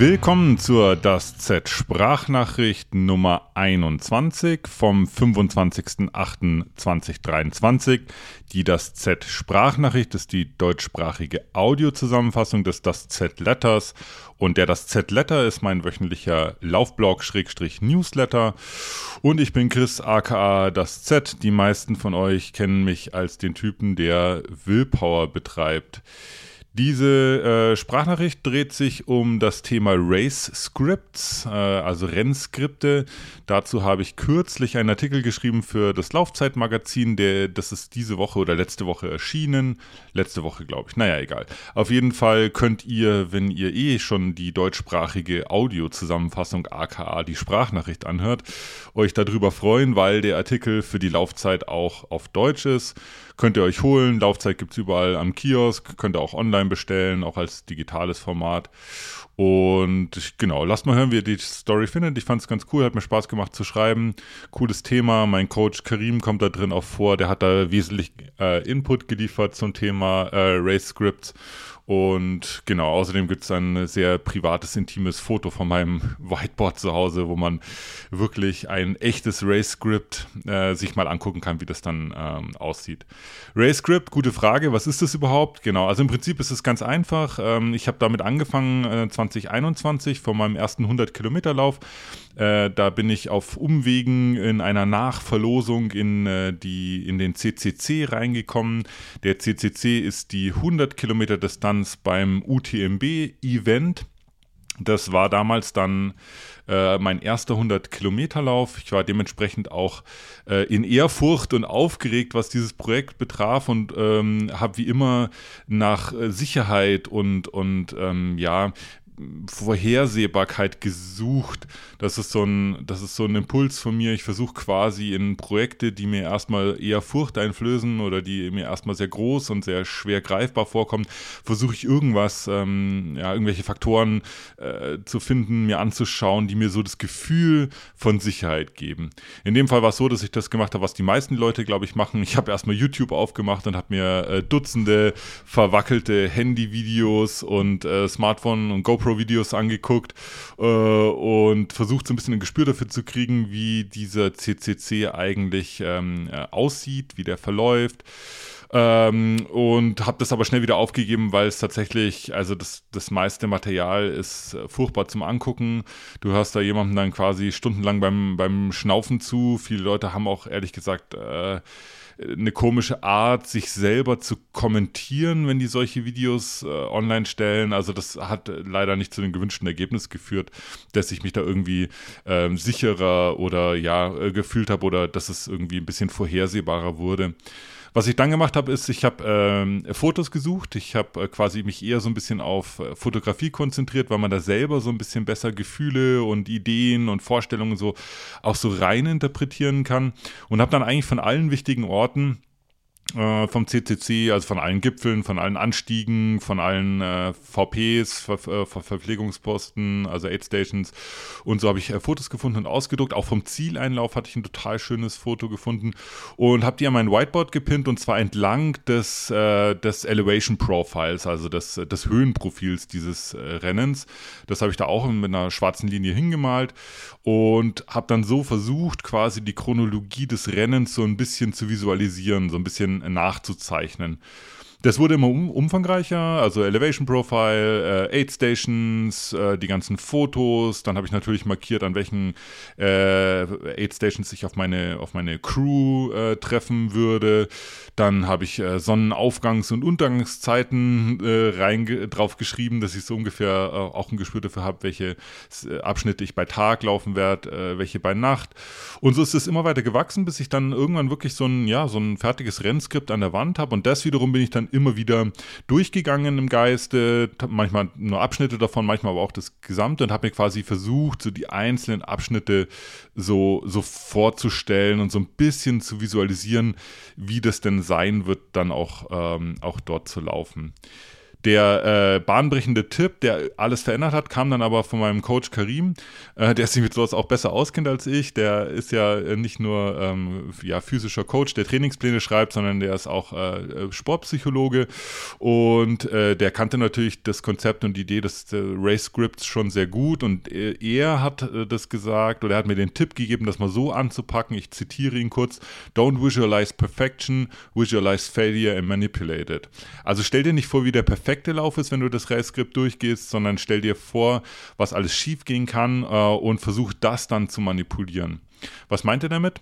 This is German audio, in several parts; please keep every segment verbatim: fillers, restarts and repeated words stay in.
Willkommen zur Das Z Sprachnachricht Nummer einundzwanzig vom fünfundzwanzigsten achten zweitausenddreiundzwanzig. Die Das Z Sprachnachricht ist die deutschsprachige Audiozusammenfassung des Das Z Letters und der Das Z Letter ist mein wöchentlicher Laufblog Schrägstrich Newsletter und ich bin Chris aka Das Z. Die meisten von euch kennen mich als den Typen, der Willpower betreibt. Diese äh, Sprachnachricht dreht sich um das Thema Race Scripts, äh, also Rennskripte. Dazu habe ich kürzlich einen Artikel geschrieben für das Laufzeitmagazin, der, das ist diese Woche oder letzte Woche erschienen. Letzte Woche, glaube ich. Naja, egal. Auf jeden Fall könnt ihr, wenn ihr eh schon die deutschsprachige Audiozusammenfassung aka die Sprachnachricht anhört, euch darüber freuen, weil der Artikel für die Laufzeit auch auf Deutsch ist. Könnt ihr euch holen, Laufzeit gibt es überall am Kiosk, könnt ihr auch online bestellen, auch als digitales Format. Und genau, lasst mal hören, wie ihr die Story findet. Ich fand es ganz cool, hat mir Spaß gemacht zu schreiben. Cooles Thema, mein Coach Karim kommt da drin auch vor, der hat da wesentlich äh, Input geliefert zum Thema äh, Race Scripts. Und genau, außerdem gibt es ein sehr privates, intimes Foto von meinem Whiteboard zu Hause, wo man wirklich ein echtes Race-Script äh, sich mal angucken kann, wie das dann ähm, aussieht. Race-Script, gute Frage, was ist das überhaupt? Genau, also im Prinzip ist es ganz einfach. Ähm, ich habe damit angefangen äh, zwanzig einundzwanzig von meinem ersten hundert-Kilometer-Lauf. Äh, da bin ich auf Umwegen in einer Nachverlosung in, äh, die, in den C C C reingekommen. Der C C C ist die hundert-Kilometer-Distanz beim U T M B-Event. Das war damals dann äh, mein erster hundert-Kilometer-Lauf. Ich war dementsprechend auch äh, in Ehrfurcht und aufgeregt, was dieses Projekt betraf und ähm, habe wie immer nach äh, Sicherheit und, und ähm, ja, Vorhersehbarkeit gesucht. Das ist so ein, das ist so ein Impuls von mir. Ich versuche quasi in Projekte, die mir erstmal eher Furcht einflößen oder die mir erstmal sehr groß und sehr schwer greifbar vorkommen, versuche ich irgendwas, ähm, ja, irgendwelche Faktoren äh, zu finden, mir anzuschauen, die mir so das Gefühl von Sicherheit geben. In dem Fall war es so, dass ich das gemacht habe, was die meisten Leute, glaube ich, machen. Ich habe erstmal YouTube aufgemacht und habe mir äh, Dutzende verwackelte Handyvideos und äh, Smartphone und GoPro Videos angeguckt äh, und versucht so ein bisschen ein Gespür dafür zu kriegen, wie dieser C C C eigentlich ähm, äh, aussieht, wie der verläuft. Ähm, und habe das aber schnell wieder aufgegeben, weil es tatsächlich, also das, das meiste Material ist äh, furchtbar zum Angucken. Du hörst da jemandem dann quasi stundenlang beim, beim Schnaufen zu. Viele Leute haben auch ehrlich gesagt äh, eine komische Art, sich selber zu kommentieren, wenn die solche Videos äh, online stellen. Also das hat leider nicht zu dem gewünschten Ergebnis geführt, dass ich mich da irgendwie äh, sicherer oder ja äh, gefühlt habe oder dass es irgendwie ein bisschen vorhersehbarer wurde. Was ich dann gemacht habe, ist, ich habe ähm, Fotos gesucht. Ich habe äh, quasi mich eher so ein bisschen auf äh, Fotografie konzentriert, weil man da selber so ein bisschen besser Gefühle und Ideen und Vorstellungen so auch so rein interpretieren kann und habe dann eigentlich von allen wichtigen Orten vom C C C, also von allen Gipfeln, von allen Anstiegen, von allen äh, V Ps, Ver, Ver, Ver, Verpflegungsposten, also Aid Stations und so habe ich äh, Fotos gefunden und ausgedruckt. Auch vom Zieleinlauf hatte ich ein total schönes Foto gefunden und habe die an mein Whiteboard gepinnt und zwar entlang des, äh, des Elevation Profiles, also des, des Höhenprofils dieses äh, Rennens. Das habe ich da auch mit einer schwarzen Linie hingemalt und habe dann so versucht, quasi die Chronologie des Rennens so ein bisschen zu visualisieren, so ein bisschen nachzuzeichnen. Das wurde immer um, umfangreicher, also Elevation Profile, äh, Aid Stations, äh, die ganzen Fotos, dann habe ich natürlich markiert, an welchen äh, Aid Stations ich auf meine, auf meine Crew äh, treffen würde, dann habe ich äh, Sonnenaufgangs- und Untergangszeiten äh, rein, drauf geschrieben, dass ich so ungefähr äh, auch ein Gespür dafür habe, welche Abschnitte ich bei Tag laufen werde, äh, welche bei Nacht und so ist es immer weiter gewachsen, bis ich dann irgendwann wirklich so ein, ja, so ein fertiges Rennskript an der Wand habe und das wiederum bin ich dann immer wieder durchgegangen im Geiste, manchmal nur Abschnitte davon, manchmal aber auch das Gesamte und habe mir quasi versucht, so die einzelnen Abschnitte so, so vorzustellen und so ein bisschen zu visualisieren, wie das denn sein wird, dann auch, ähm, auch dort zu laufen. Der äh, bahnbrechende Tipp, der alles verändert hat, kam dann aber von meinem Coach Karim, äh, der sich mit sowas auch besser auskennt als ich. Der ist ja nicht nur ähm, ja, physischer Coach, der Trainingspläne schreibt, sondern der ist auch äh, Sportpsychologe. Und äh, der kannte natürlich das Konzept und die Idee des äh, Race Scripts schon sehr gut. Und äh, er hat äh, das gesagt, oder er hat mir den Tipp gegeben, das mal so anzupacken. Ich zitiere ihn kurz: Don't visualize perfection, visualize failure and manipulate it. Also stell dir nicht vor, wie der perfekte perfekte Lauf ist, wenn du das Race-Skript durchgehst, sondern stell dir vor, was alles schief gehen kann äh, und versuch das dann zu manipulieren. Was meint ihr damit?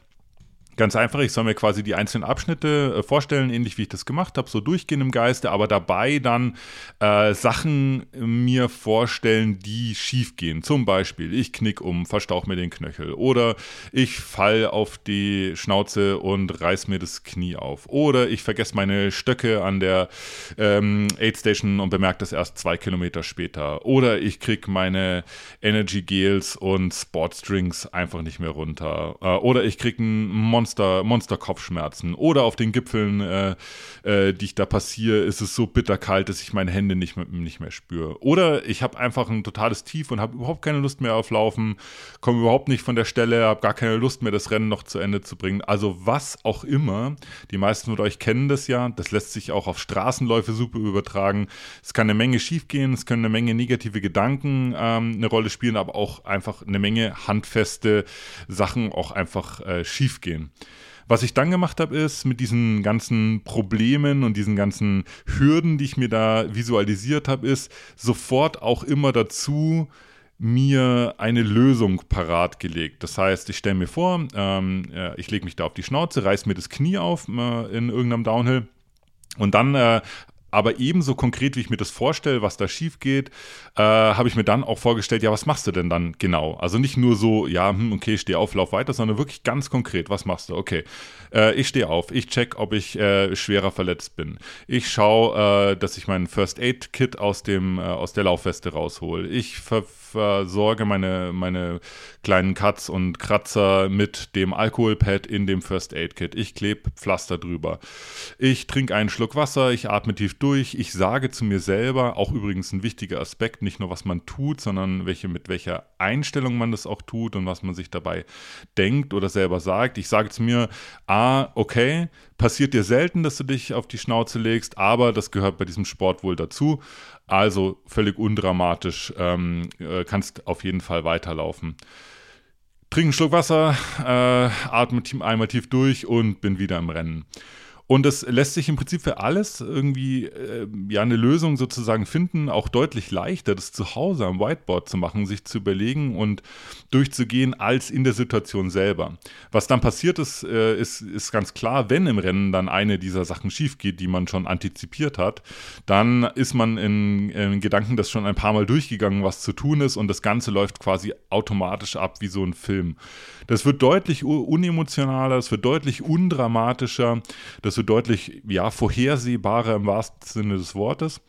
Ganz einfach, ich soll mir quasi die einzelnen Abschnitte vorstellen, ähnlich wie ich das gemacht habe, so durchgehend im Geiste, aber dabei dann äh, Sachen mir vorstellen, die schief gehen. Zum Beispiel, ich knick um, verstauche mir den Knöchel, oder ich fall auf die Schnauze und reiß mir das Knie auf, oder ich vergesse meine Stöcke an der ähm, Aid Station und bemerke das erst zwei Kilometer später, oder ich krieg meine Energy Gels und Sports Drinks einfach nicht mehr runter, äh, oder ich krieg ein Monster Monster, Monster-Kopfschmerzen, oder auf den Gipfeln, äh, äh, die ich da passiere, ist es so bitterkalt, dass ich meine Hände nicht, nicht mehr spüre. Oder ich habe einfach ein totales Tief und habe überhaupt keine Lust mehr auf Laufen, komme überhaupt nicht von der Stelle, habe gar keine Lust mehr, das Rennen noch zu Ende zu bringen. Also was auch immer, die meisten von euch kennen das ja, das lässt sich auch auf Straßenläufe super übertragen. Es kann eine Menge schiefgehen, es können eine Menge negative Gedanken ähm, eine Rolle spielen, aber auch einfach eine Menge handfeste Sachen auch einfach äh, schiefgehen. Was ich dann gemacht habe, ist mit diesen ganzen Problemen und diesen ganzen Hürden, die ich mir da visualisiert habe, ist sofort auch immer dazu mir eine Lösung parat gelegt. Das heißt, ich stelle mir vor, ähm, ich lege mich da auf die Schnauze, reiße mir das Knie auf äh, in irgendeinem Downhill und dann äh, aber ebenso konkret, wie ich mir das vorstelle, was da schief geht, äh, habe ich mir dann auch vorgestellt, ja, was machst du denn dann genau? Also nicht nur so, ja, hm, okay, steh auf, lauf weiter, sondern wirklich ganz konkret, was machst du? Okay, äh, ich stehe auf, ich check, ob ich äh, schwerer verletzt bin. Ich schaue, äh, dass ich meinen First-Aid-Kit aus, dem, äh, aus der Laufweste raushole. Ich ver- versorge meine, meine kleinen Cuts und Kratzer mit dem Alkoholpad in dem First-Aid-Kit. Ich klebe Pflaster drüber. Ich trinke einen Schluck Wasser, ich atme tief durch, ich sage zu mir selber, auch übrigens ein wichtiger Aspekt, nicht nur was man tut, sondern welche, mit welcher Einstellung man das auch tut und was man sich dabei denkt oder selber sagt. Ich sage zu mir, ah, okay, passiert dir selten, dass du dich auf die Schnauze legst, aber das gehört bei diesem Sport wohl dazu. Also völlig undramatisch, ähm, kannst auf jeden Fall weiterlaufen. Trink einen Schluck Wasser, äh, atme einmal tief durch und bin wieder im Rennen. Und das lässt sich im Prinzip für alles irgendwie äh, ja eine Lösung sozusagen finden, auch deutlich leichter, das zu Hause am Whiteboard zu machen, sich zu überlegen und durchzugehen, als in der Situation selber. Was dann passiert ist, äh, ist, ist ganz klar, wenn im Rennen dann eine dieser Sachen schief geht, die man schon antizipiert hat, dann ist man in, in Gedanken das schon ein paar Mal durchgegangen, was zu tun ist, und das Ganze läuft quasi automatisch ab wie so ein Film. Das wird deutlich unemotionaler, das wird deutlich undramatischer, das so deutlich, ja, vorhersehbarer im wahrsten Sinne des Wortes.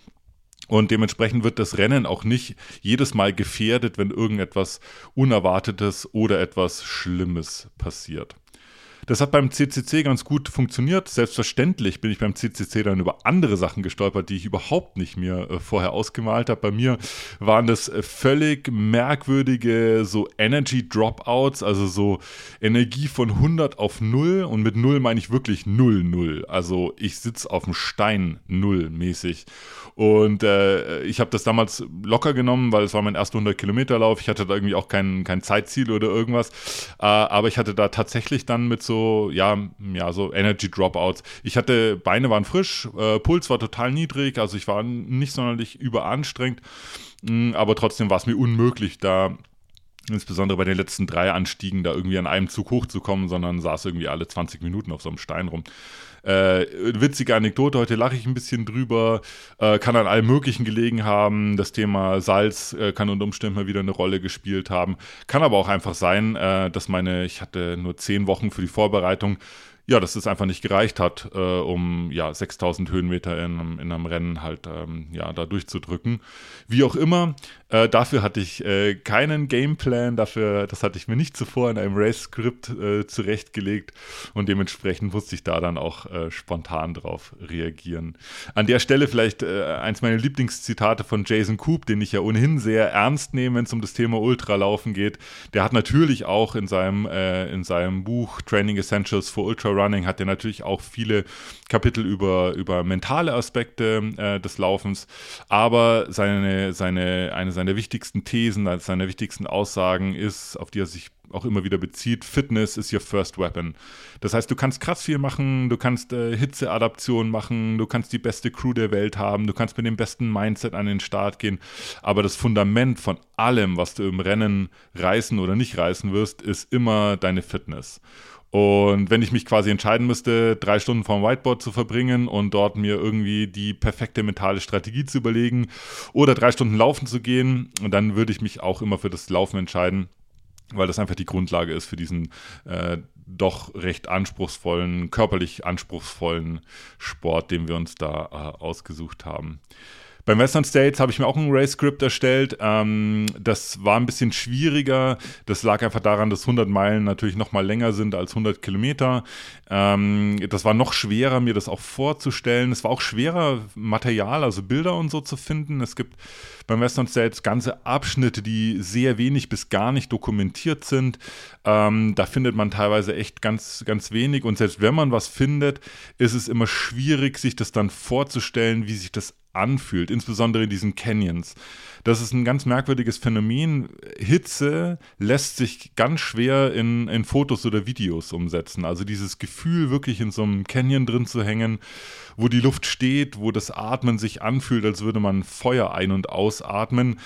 Und dementsprechend wird das Rennen auch nicht jedes Mal gefährdet, wenn irgendetwas Unerwartetes oder etwas Schlimmes passiert. Das hat beim C C C ganz gut funktioniert. Selbstverständlich bin ich beim C C C dann über andere Sachen gestolpert, die ich überhaupt nicht mir äh, vorher ausgemalt habe. Bei mir waren das völlig merkwürdige so Energy-Dropouts, also so Energie von hundert auf null. Und mit null meine ich wirklich null null. Also ich sitze auf dem Stein null mäßig. Und äh, ich habe das damals locker genommen, weil es war mein erster hundert-Kilometer-Lauf. Ich hatte da irgendwie auch kein, kein Zeitziel oder irgendwas. Äh, aber ich hatte da tatsächlich dann mit so So, ja, ja, so Energy-Dropouts. Ich hatte, Beine waren frisch, äh, Puls war total niedrig, also ich war nicht sonderlich überanstrengt, mh, aber trotzdem war es mir unmöglich, da insbesondere bei den letzten drei Anstiegen da irgendwie an einem Zug hochzukommen, sondern saß irgendwie alle zwanzig Minuten auf so einem Stein rum. Äh, witzige Anekdote, heute lache ich ein bisschen drüber, äh, kann an allem Möglichen gelegen haben, das Thema Salz äh, kann unter Umständen mal wieder eine Rolle gespielt haben, kann aber auch einfach sein, äh, dass meine, ich hatte nur zehn Wochen für die Vorbereitung, ja, dass es einfach nicht gereicht hat, äh, um ja sechstausend Höhenmeter in, in einem Rennen halt ähm, ja, da durchzudrücken. Wie auch immer, äh, dafür hatte ich äh, keinen Gameplan, dafür, das hatte ich mir nicht zuvor in einem Race-Skript äh, zurechtgelegt und dementsprechend musste ich da dann auch äh, spontan drauf reagieren. An der Stelle vielleicht äh, eins meiner Lieblingszitate von Jason Koop, den ich ja ohnehin sehr ernst nehme, wenn es um das Thema Ultralaufen geht. Der hat natürlich auch in seinem, äh, in seinem Buch Training Essentials for Ultra Running hat er natürlich auch viele Kapitel über, über mentale Aspekte äh, des Laufens, aber seine, seine, eine seiner wichtigsten Thesen, eine seiner wichtigsten Aussagen ist, auf die er sich auch immer wieder bezieht, Fitness is your first weapon. Das heißt, du kannst krass viel machen, du kannst äh, Hitzeadaption machen, du kannst die beste Crew der Welt haben, du kannst mit dem besten Mindset an den Start gehen, aber das Fundament von allem, was du im Rennen reißen oder nicht reißen wirst, ist immer deine Fitness. Und wenn ich mich quasi entscheiden müsste, drei Stunden vorm Whiteboard zu verbringen und dort mir irgendwie die perfekte mentale Strategie zu überlegen oder drei Stunden laufen zu gehen, dann würde ich mich auch immer für das Laufen entscheiden, weil das einfach die Grundlage ist für diesen äh, doch recht anspruchsvollen, körperlich anspruchsvollen Sport, den wir uns da äh, ausgesucht haben. Beim Western States habe ich mir auch ein Race-Script erstellt. Ähm, das war ein bisschen schwieriger. Das lag einfach daran, dass hundert Meilen natürlich noch mal länger sind als hundert Kilometer. Ähm, das war noch schwerer, mir das auch vorzustellen. Es war auch schwerer, Material, also Bilder und so zu finden. Es gibt beim Western States ganze Abschnitte, die sehr wenig bis gar nicht dokumentiert sind. Ähm, da findet man teilweise echt ganz, ganz wenig. Und selbst wenn man was findet, ist es immer schwierig, sich das dann vorzustellen, wie sich das anfühlt, insbesondere in diesen Canyons. Das ist ein ganz merkwürdiges Phänomen. Hitze lässt sich ganz schwer in, in Fotos oder Videos umsetzen. Also dieses Gefühl, wirklich in so einem Canyon drin zu hängen, wo die Luft steht, wo das Atmen sich anfühlt, als würde man Feuer ein- und ausatmen,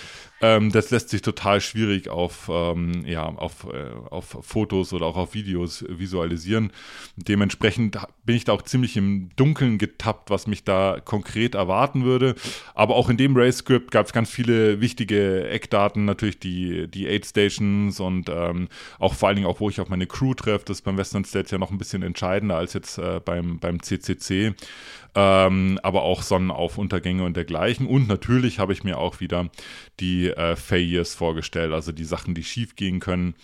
ähm, das lässt sich total schwierig auf, ähm, ja, auf, äh, auf Fotos oder auch auf Videos visualisieren. Dementsprechend bin ich da auch ziemlich im Dunkeln getappt, was mich da konkret erwarten würde. Aber auch in dem Race-Script gab es ganz viele wichtige Eckdaten, natürlich die, die Aid Stations und ähm, auch vor allen Dingen auch, wo ich auf meine Crew treffe. Das ist beim Western States ja noch ein bisschen entscheidender als jetzt äh, beim, beim C C C. Ähm, aber auch Sonnenaufuntergänge und dergleichen. Und natürlich habe ich mir auch wieder die äh, Failures vorgestellt, also die Sachen, die schief gehen können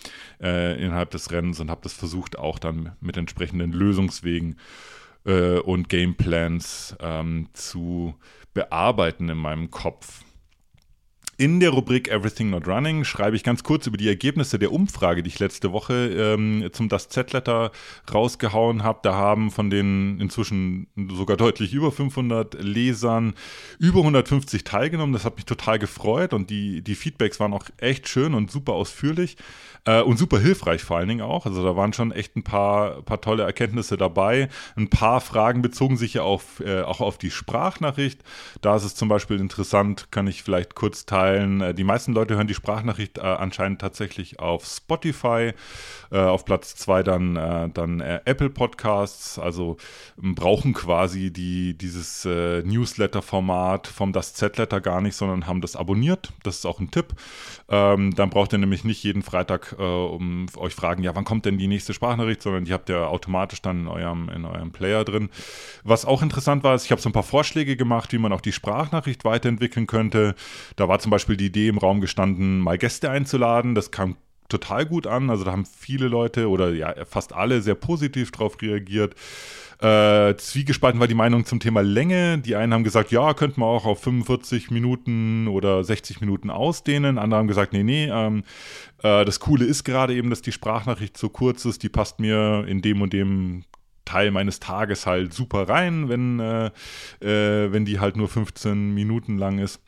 äh, innerhalb des Rennens und habe das versucht auch dann mit entsprechenden Lösungswegen äh, und Gameplans ähm, zu bearbeiten in meinem Kopf. In der Rubrik Everything Not Running schreibe ich ganz kurz über die Ergebnisse der Umfrage, die ich letzte Woche ähm, zum Das Z Letter rausgehauen habe. Da haben von den inzwischen sogar deutlich über fünfhundert Lesern über hundertfünfzig teilgenommen. Das hat mich total gefreut und die, die Feedbacks waren auch echt schön und super ausführlich äh, und super hilfreich vor allen Dingen auch. Also da waren schon echt ein paar, paar tolle Erkenntnisse dabei. Ein paar Fragen bezogen sich ja auf, äh, auch auf die Sprachnachricht. Da ist es zum Beispiel interessant, kann ich vielleicht kurz teilen. Die meisten Leute hören die Sprachnachricht äh, anscheinend tatsächlich auf Spotify, äh, auf Platz zwei dann, äh, dann äh, Apple Podcasts, also ähm, brauchen quasi die, dieses äh, Newsletter-Format vom Das Z-Letter gar nicht, sondern haben das abonniert, das ist auch ein Tipp. Ähm, dann braucht ihr nämlich nicht jeden Freitag äh, um euch fragen, ja wann kommt denn die nächste Sprachnachricht, sondern die habt ihr automatisch dann in eurem, in eurem Player drin. Was auch interessant war, ist, ich habe so ein paar Vorschläge gemacht, wie man auch die Sprachnachricht weiterentwickeln könnte. Da war zum Beispiel Beispiel die Idee im Raum gestanden, mal Gäste einzuladen. Das kam total gut an. Also da haben viele Leute oder ja fast alle sehr positiv drauf reagiert. Äh, zwiegespalten war die Meinung zum Thema Länge. Die einen haben gesagt, ja, könnten wir auch auf fünfundvierzig Minuten oder sechzig Minuten ausdehnen. Andere haben gesagt, nee, nee. Ähm, äh, das Coole ist gerade eben, dass die Sprachnachricht so kurz ist. Die passt mir in dem und dem Teil meines Tages halt super rein, wenn, äh, äh, wenn die halt nur fünfzehn Minuten lang ist.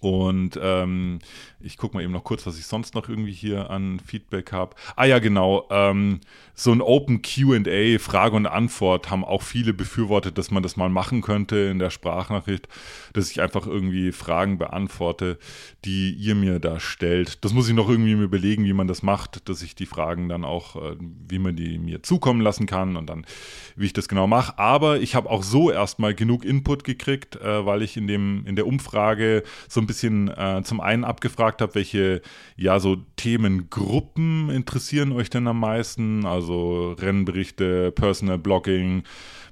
Und ähm, ich gucke mal eben noch kurz, was ich sonst noch irgendwie hier an Feedback habe. Ah ja, genau, ähm, so ein Open Q and A, Frage und Antwort, haben auch viele befürwortet, dass man das mal machen könnte in der Sprachnachricht, dass ich einfach irgendwie Fragen beantworte, die ihr mir da stellt. Das muss ich noch irgendwie mir überlegen, wie man das macht, dass ich die Fragen dann auch, äh, wie man die mir zukommen lassen kann und dann, wie ich das genau mache. Aber ich habe auch so erstmal genug Input gekriegt, äh, weil ich in, dem, in der Umfrage so ein ein bisschen äh, zum einen abgefragt habe, welche ja so Themengruppen interessieren euch denn am meisten, also Rennberichte, Personal Blogging,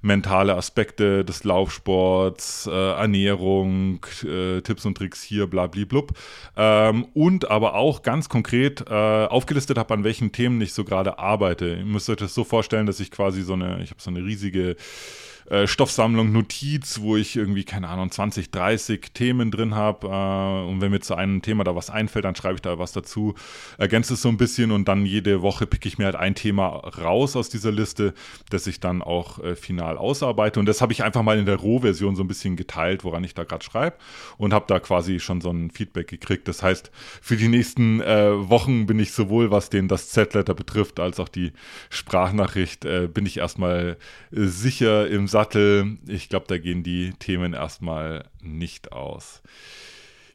mentale Aspekte des Laufsports, äh, Ernährung, äh, Tipps und Tricks hier, blablablub. Ähm, und aber auch ganz konkret äh, aufgelistet habe, an welchen Themen ich so gerade arbeite. Ihr müsst euch das so vorstellen, dass ich quasi so eine, ich habe so eine riesige äh, Stoffsammlung, Notiz, wo ich irgendwie, keine Ahnung, zwanzig, dreißig Themen drin habe. Äh, und wenn mir zu einem Thema da was einfällt, dann schreibe ich da was dazu, ergänze es so ein bisschen und dann jede Woche picke ich mir halt ein Thema raus aus dieser Liste, das ich dann auch äh, final ausarbeite. Und das habe ich einfach mal in der Rohversion so ein bisschen geteilt, woran ich da gerade schreibe, und habe da quasi schon so ein Feedback gekriegt. Das heißt, für die nächsten äh, Wochen bin ich sowohl, was den Das Z Letter betrifft, als auch die Sprachnachricht, äh, bin ich erstmal äh, sicher im Sattel. Ich glaube, da gehen die Themen erstmal nicht aus.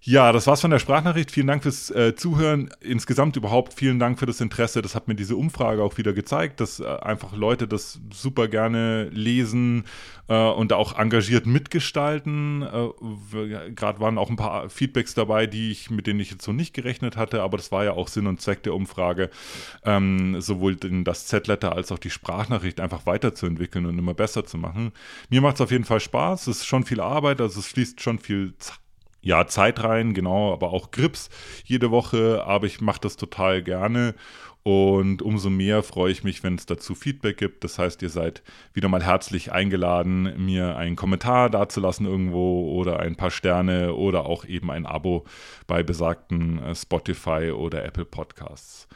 Ja, das war's von der Sprachnachricht. Vielen Dank fürs äh, Zuhören. Insgesamt überhaupt vielen Dank für das Interesse. Das hat mir diese Umfrage auch wieder gezeigt, dass äh, einfach Leute das super gerne lesen äh, und auch engagiert mitgestalten. Äh, Gerade waren auch ein paar Feedbacks dabei, die ich, mit denen ich jetzt so nicht gerechnet hatte, aber das war ja auch Sinn und Zweck der Umfrage, ähm, sowohl den, das Z-Letter als auch die Sprachnachricht einfach weiterzuentwickeln und immer besser zu machen. Mir macht's auf jeden Fall Spaß. Es ist schon viel Arbeit, also es fließt schon viel Zeit. Ja, Zeit rein, genau, aber auch Grips jede Woche, aber ich mache das total gerne und umso mehr freue ich mich, wenn es dazu Feedback gibt. Das heißt, ihr seid wieder mal herzlich eingeladen, mir einen Kommentar dazulassen irgendwo oder ein paar Sterne oder auch eben ein Abo bei besagten Spotify oder Apple Podcasts.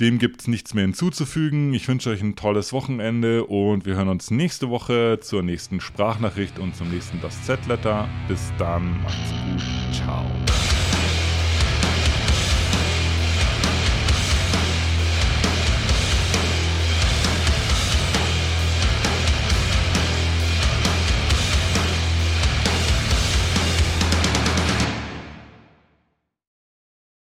Dem gibt es nichts mehr hinzuzufügen. Ich wünsche euch ein tolles Wochenende und wir hören uns nächste Woche zur nächsten Sprachnachricht und zum nächsten Das Z Letter. Bis dann, macht's gut, ciao.